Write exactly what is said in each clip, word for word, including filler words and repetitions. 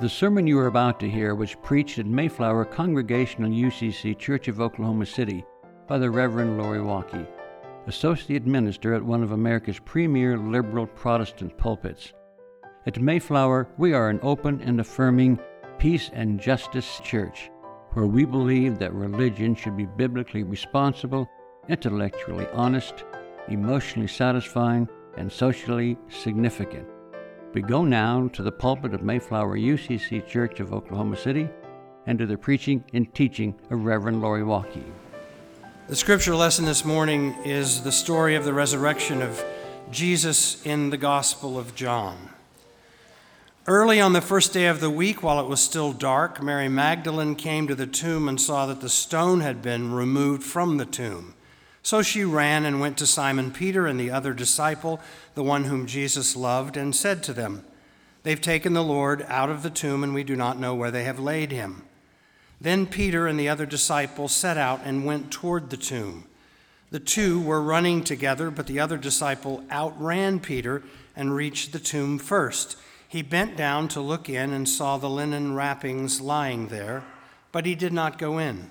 The sermon you are about to hear was preached at Mayflower Congregational U C C Church of Oklahoma City by the Reverend Lori Walkie, Associate Minister at one of America's premier liberal Protestant pulpits. At Mayflower, we are an open and affirming peace and justice church, where we believe that religion should be biblically responsible, intellectually honest, emotionally satisfying, and socially significant. We go now to the pulpit of Mayflower U C C Church of Oklahoma City and to the preaching and teaching of Reverend Lori Walkie. The scripture lesson this morning is the story of the resurrection of Jesus in the Gospel of John. Early on the first day of the week, while it was still dark, Mary Magdalene came to the tomb and saw that the stone had been removed from the tomb. So she ran and went to Simon Peter and the other disciple, the one whom Jesus loved, and said to them, "They've taken the Lord out of the tomb, and we do not know where they have laid him." Then Peter and the other disciple set out and went toward the tomb. The two were running together, but the other disciple outran Peter and reached the tomb first. He bent down to look in and saw the linen wrappings lying there, but he did not go in.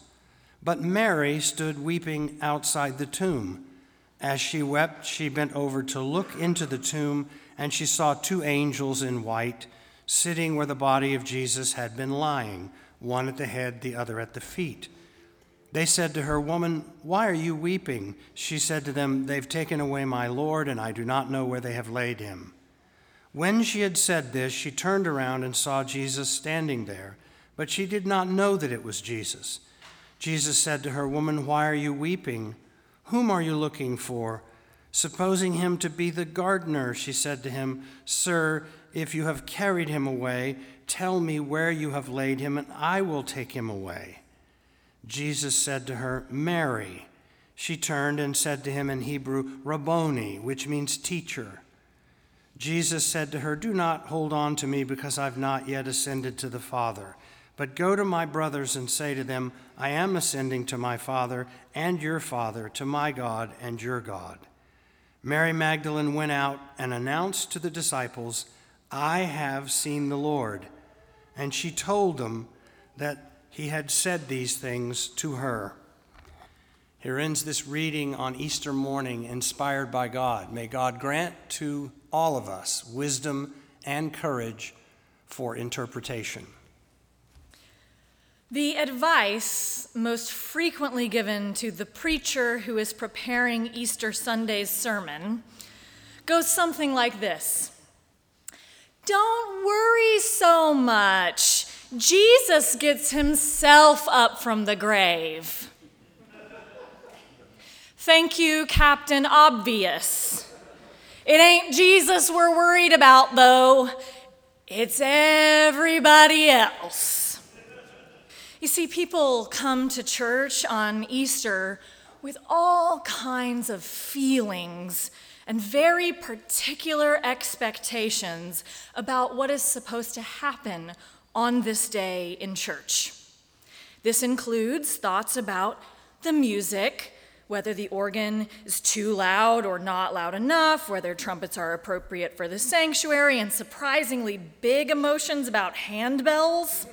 But Mary stood weeping outside the tomb. As she wept, she bent over to look into the tomb, and she saw two angels in white sitting where the body of Jesus had been lying, one at the head, the other at the feet. They said to her, "Woman, why are you weeping?" She said to them, "They've taken away my Lord, and I do not know where they have laid him." When she had said this, she turned around and saw Jesus standing there, but she did not know that it was Jesus. Jesus said to her, "Woman, why are you weeping? Whom are you looking for?" Supposing him to be the gardener, she said to him, "Sir, if you have carried him away, tell me where you have laid him, and I will take him away." Jesus said to her, "Mary." She turned and said to him in Hebrew, "Rabboni," which means teacher. Jesus said to her, "Do not hold on to me, because I've not yet ascended to the Father. But go to my brothers and say to them, I am ascending to my Father and your Father, to my God and your God." Mary Magdalene went out and announced to the disciples, "I have seen the Lord." And she told them that he had said these things to her. Here ends this reading on Easter morning, inspired by God. May God grant to all of us wisdom and courage for interpretation. The advice most frequently given to the preacher who is preparing Easter Sunday's sermon goes something like this: "Don't worry so much. Jesus gets himself up from the grave." Thank you, Captain Obvious. It ain't Jesus we're worried about, though. It's everybody else. You see, people come to church on Easter with all kinds of feelings and very particular expectations about what is supposed to happen on this day in church. This includes thoughts about the music, whether the organ is too loud or not loud enough, whether trumpets are appropriate for the sanctuary, and surprisingly big emotions about handbells.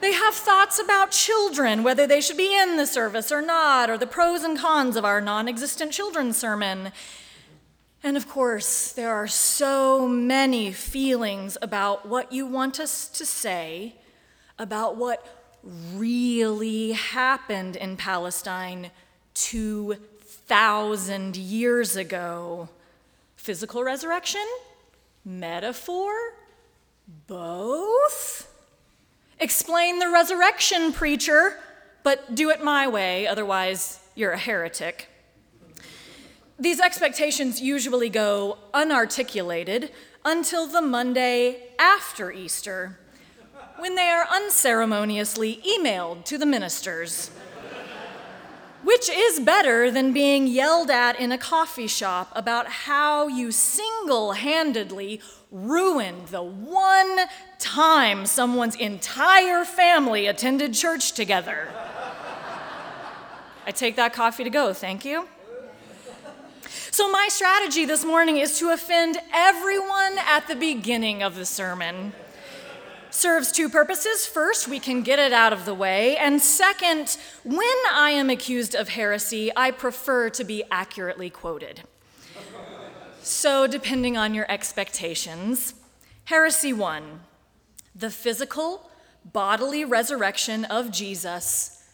They have thoughts about children, whether they should be in the service or not, or the pros and cons of our non-existent children's sermon. And of course, there are so many feelings about what you want us to say, about what really happened in Palestine two thousand years ago. Physical resurrection? Metaphor? Both? Explain the resurrection, preacher, but do it my way, otherwise you're a heretic. These expectations usually go unarticulated until the Monday after Easter, when they are unceremoniously emailed to the ministers, which is better than being yelled at in a coffee shop about how you single-handedly ruined the one time someone's entire family attended church together. I take that coffee to go, thank you. So my strategy this morning is to offend everyone at the beginning of the sermon. Serves two purposes. First, we can get it out of the way. And second, when I am accused of heresy, I prefer to be accurately quoted. So depending on your expectations, heresy one, the physical bodily resurrection of Jesus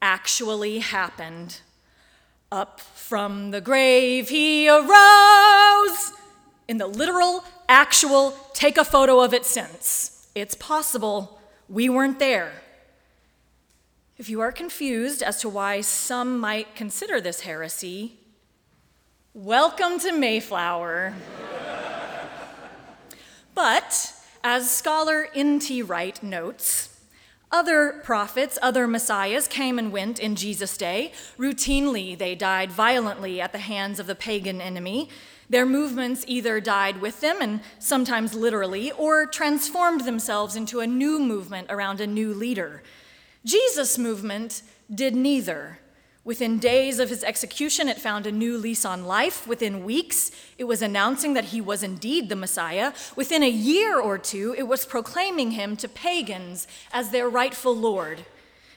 actually happened. Up from the grave he arose, in the literal, actual, take a photo of it sense. It's possible. We weren't there. If you are confused as to why some might consider this heresy, welcome to Mayflower. But, as scholar N T Wright notes, other prophets, other messiahs came and went in Jesus' day. Routinely, they died violently at the hands of the pagan enemy. Their movements either died with them, and sometimes literally, or transformed themselves into a new movement around a new leader. Jesus' movement did neither. Within days of his execution, it found a new lease on life. Within weeks, it was announcing that he was indeed the Messiah. Within a year or two, it was proclaiming him to pagans as their rightful Lord.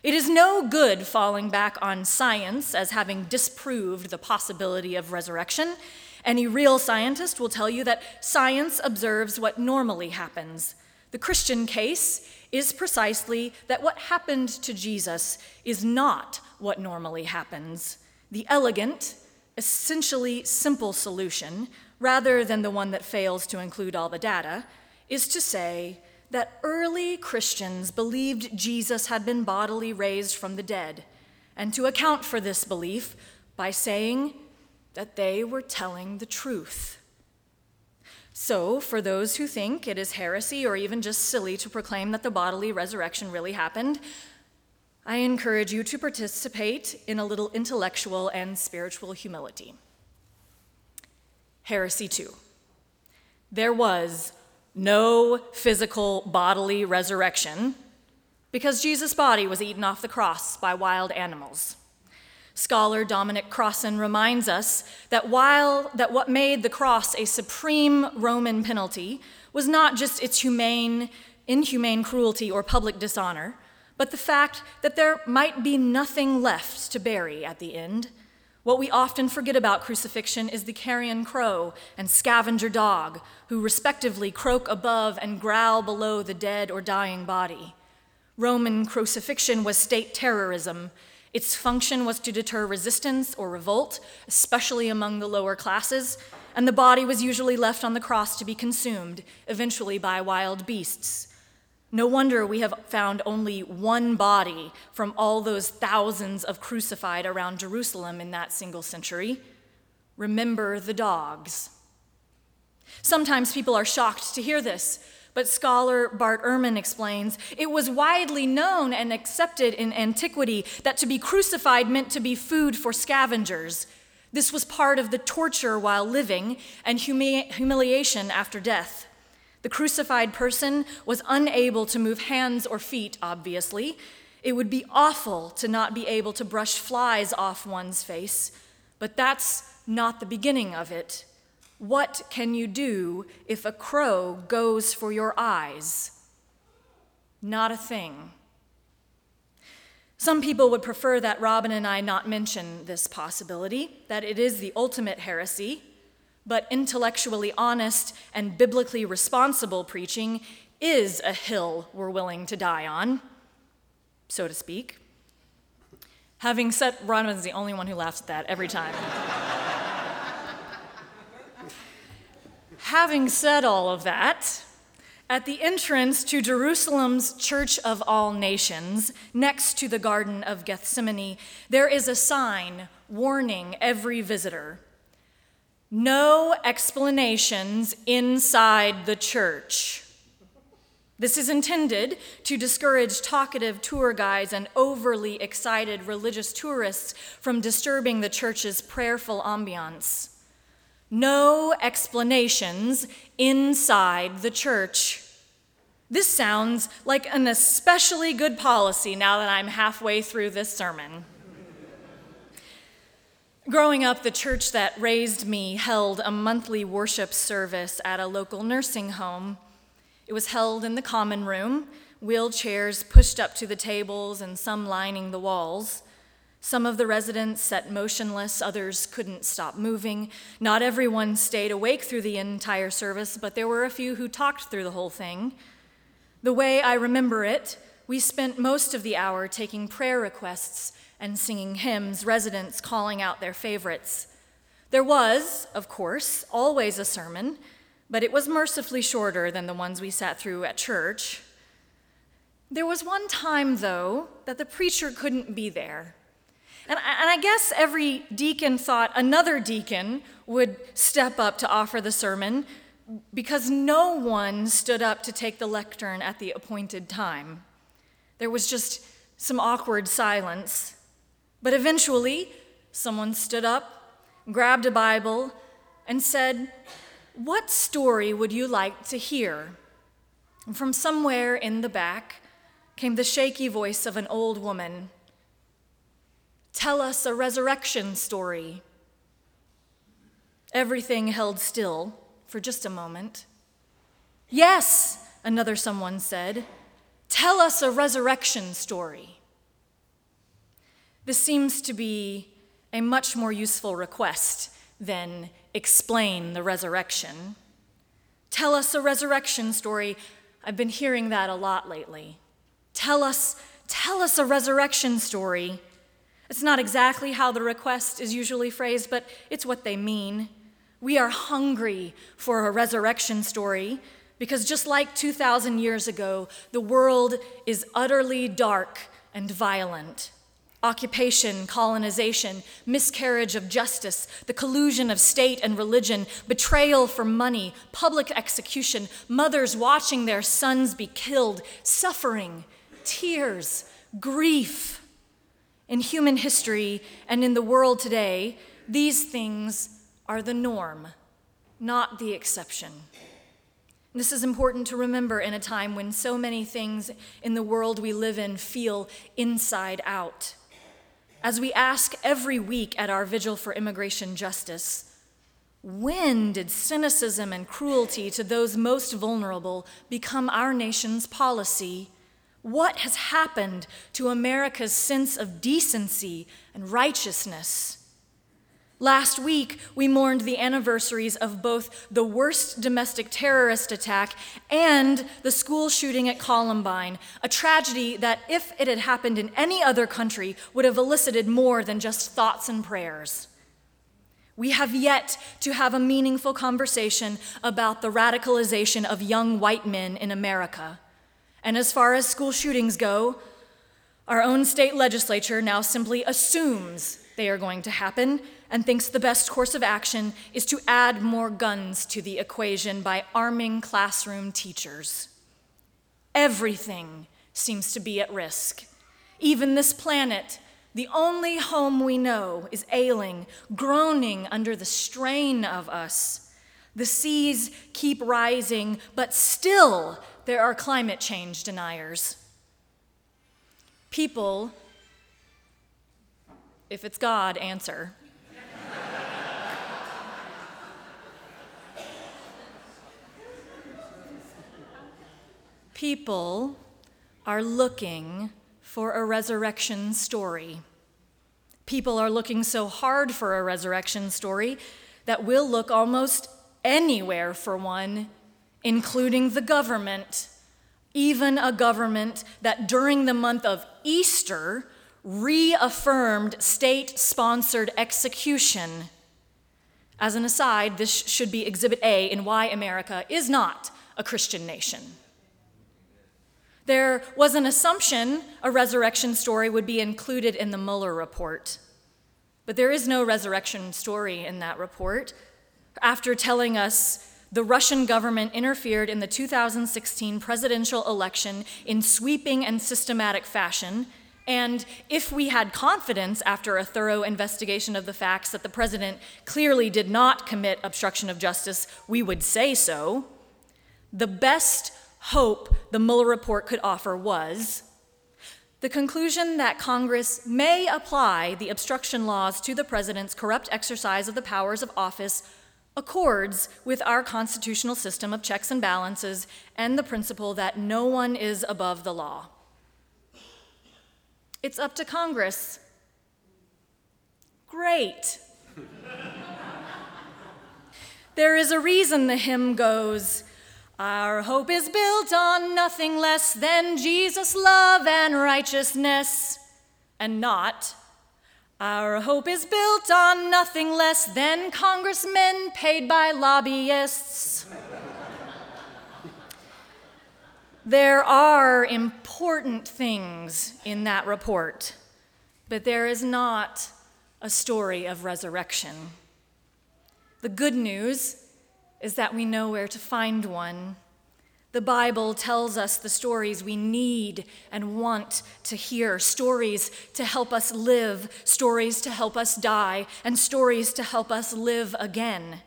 It is no good falling back on science as having disproved the possibility of resurrection. Any real scientist will tell you that science observes what normally happens. The Christian case is precisely that what happened to Jesus is not what normally happens, the elegant, essentially simple solution, rather than the one that fails to include all the data, is to say that early Christians believed Jesus had been bodily raised from the dead, and to account for this belief by saying that they were telling the truth. So, for those who think it is heresy or even just silly to proclaim that the bodily resurrection really happened, I encourage you to participate in a little intellectual and spiritual humility. Heresy two. There was no physical bodily resurrection because Jesus' body was eaten off the cross by wild animals. Scholar Dominic Crossan reminds us that while that what made the cross a supreme Roman penalty was not just its humane, inhumane cruelty or public dishonor, but the fact that there might be nothing left to bury at the end. What we often forget about crucifixion is the carrion crow and scavenger dog, who respectively croak above and growl below the dead or dying body. Roman crucifixion was state terrorism. Its function was to deter resistance or revolt, especially among the lower classes, and the body was usually left on the cross to be consumed, eventually by wild beasts. No wonder we have found only one body from all those thousands of crucified around Jerusalem in that single century. Remember the dogs. Sometimes people are shocked to hear this, but scholar Bart Ehrman explains, it was widely known and accepted in antiquity that to be crucified meant to be food for scavengers. This was part of the torture while living and humili- humiliation after death. The crucified person was unable to move hands or feet, obviously. It would be awful to not be able to brush flies off one's face, but that's not the beginning of it. What can you do if a crow goes for your eyes? Not a thing. Some people would prefer that Robin and I not mention this possibility, that it is the ultimate heresy. But intellectually honest and biblically responsible preaching is a hill we're willing to die on, so to speak. Having said, Ron was the only one who laughs at that every time. Having said all of that, at the entrance to Jerusalem's Church of All Nations, next to the Garden of Gethsemane, there is a sign warning every visitor. No explanations inside the church. This is intended to discourage talkative tour guides and overly excited religious tourists from disturbing the church's prayerful ambiance. No explanations inside the church. This sounds like an especially good policy now that I'm halfway through this sermon. Growing up, the church that raised me held a monthly worship service at a local nursing home. It was held in the common room, wheelchairs pushed up to the tables and some lining the walls. Some of the residents sat motionless, others couldn't stop moving. Not everyone stayed awake through the entire service, but there were a few who talked through the whole thing. The way I remember it, we spent most of the hour taking prayer requests and singing hymns, residents calling out their favorites. There was, of course, always a sermon, but it was mercifully shorter than the ones we sat through at church. There was one time, though, that the preacher couldn't be there. And I, and I guess every deacon thought another deacon would step up to offer the sermon because no one stood up to take the lectern at the appointed time. There was just some awkward silence. But eventually, someone stood up, grabbed a Bible, and said, "What story would you like to hear?" And from somewhere in the back came the shaky voice of an old woman. "Tell us a resurrection story." Everything held still for just a moment. "Yes," another someone said, "tell us a resurrection story." This seems to be a much more useful request than "explain the resurrection." "Tell us a resurrection story." I've been hearing that a lot lately. Tell us, tell us a resurrection story. It's not exactly how the request is usually phrased, but it's what they mean. We are hungry for a resurrection story because just like two thousand years ago, the world is utterly dark and violent. Occupation, colonization, miscarriage of justice, the collusion of state and religion, betrayal for money, public execution, mothers watching their sons be killed, suffering, tears, grief. In human history and in the world today, these things are the norm, not the exception. This is important to remember in a time when so many things in the world we live in feel inside out. As we ask every week at our vigil for immigration justice, when did cynicism and cruelty to those most vulnerable become our nation's policy? What has happened to America's sense of decency and righteousness? Last week, we mourned the anniversaries of both the worst domestic terrorist attack and the school shooting at Columbine, a tragedy that, if it had happened in any other country, would have elicited more than just thoughts and prayers. We have yet to have a meaningful conversation about the radicalization of young white men in America. And as far as school shootings go, our own state legislature now simply assumes they are going to happen and thinks the best course of action is to add more guns to the equation by arming classroom teachers. Everything seems to be at risk. Even this planet, the only home we know, is ailing, groaning under the strain of us. The seas keep rising, but still there are climate change deniers. People, if it's God, answer. People are looking for a resurrection story. People are looking so hard for a resurrection story that we'll look almost anywhere for one, including the government, even a government that during the month of Easter reaffirmed state-sponsored execution. As an aside, this should be Exhibit A in why America is not a Christian nation. There was an assumption a resurrection story would be included in the Mueller report, but there is no resurrection story in that report. After telling us the Russian government interfered in the two thousand sixteen presidential election in sweeping and systematic fashion, and if we had confidence after a thorough investigation of the facts that the president clearly did not commit obstruction of justice, we would say so. The best hope the Mueller report could offer was the conclusion that Congress may apply the obstruction laws to the president's corrupt exercise of the powers of office accords with our constitutional system of checks and balances and the principle that no one is above the law. It's up to Congress. Great. There is a reason the hymn goes, "Our hope is built on nothing less than Jesus' love and righteousness," and not, "Our hope is built on nothing less than congressmen paid by lobbyists." There are important things in that report, but there is not a story of resurrection. The good news is that we know where to find one. The Bible tells us the stories we need and want to hear, stories to help us live, stories to help us die, and stories to help us live again.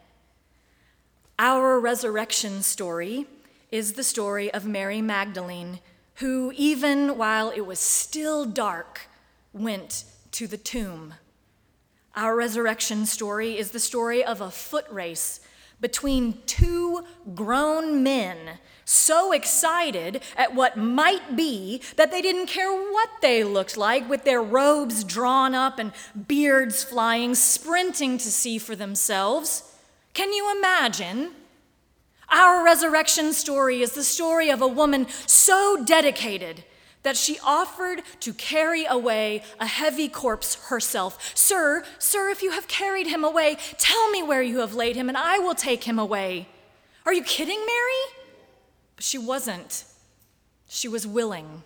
Our resurrection story is the story of Mary Magdalene, who, even while it was still dark, went to the tomb. Our resurrection story is the story of a foot race between two grown men so excited at what might be that they didn't care what they looked like, with their robes drawn up and beards flying, sprinting to see for themselves. Can you imagine? Our resurrection story is the story of a woman so dedicated that she offered to carry away a heavy corpse herself. "Sir, sir, if you have carried him away, tell me where you have laid him, and I will take him away." Are you kidding, Mary? But she wasn't. She was willing.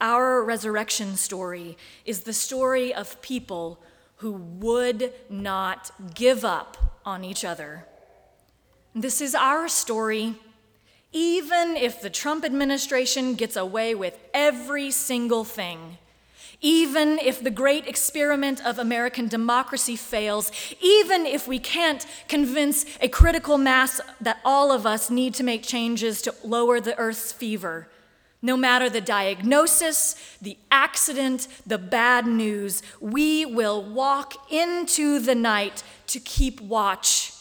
Our resurrection story is the story of people who would not give up on each other. This is our story. Even if the Trump administration gets away with every single thing, even if the great experiment of American democracy fails, even if we can't convince a critical mass that all of us need to make changes to lower the Earth's fever, no matter the diagnosis, the accident, the bad news, we will walk into the night to keep watch.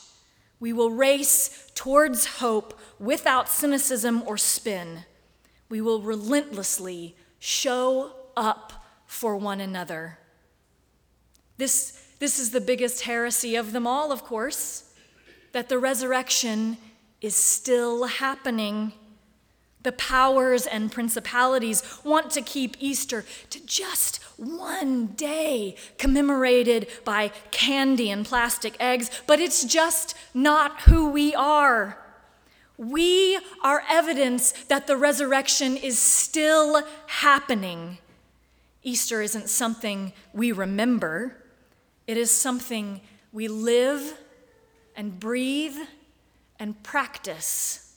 We will race towards hope without cynicism or spin. We will relentlessly show up for one another. This, this is the biggest heresy of them all, of course, that the resurrection is still happening. The powers and principalities want to keep Easter to just one day, commemorated by candy and plastic eggs, but it's just not who we are. We are evidence that the resurrection is still happening. Easter isn't something we remember. It is something we live and breathe and practice.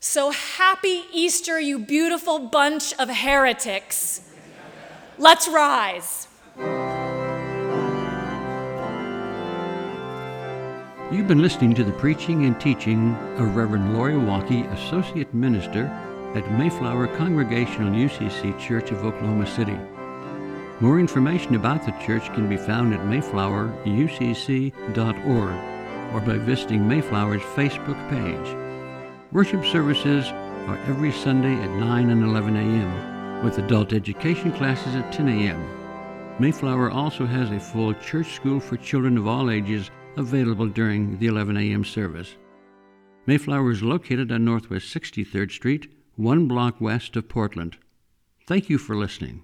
So happy Easter, you beautiful bunch of heretics. Let's rise. You've been listening to the preaching and teaching of Reverend Lori Walkie, Associate Minister at Mayflower Congregational U C C Church of Oklahoma City. More information about the church can be found at mayflower u c c dot org or by visiting Mayflower's Facebook page. Worship services are every Sunday at nine and eleven a.m. with adult education classes at ten a.m. Mayflower also has a full church school for children of all ages available during the eleven a.m. service. Mayflower is located on Northwest sixty-third Street, one block west of Portland. Thank you for listening.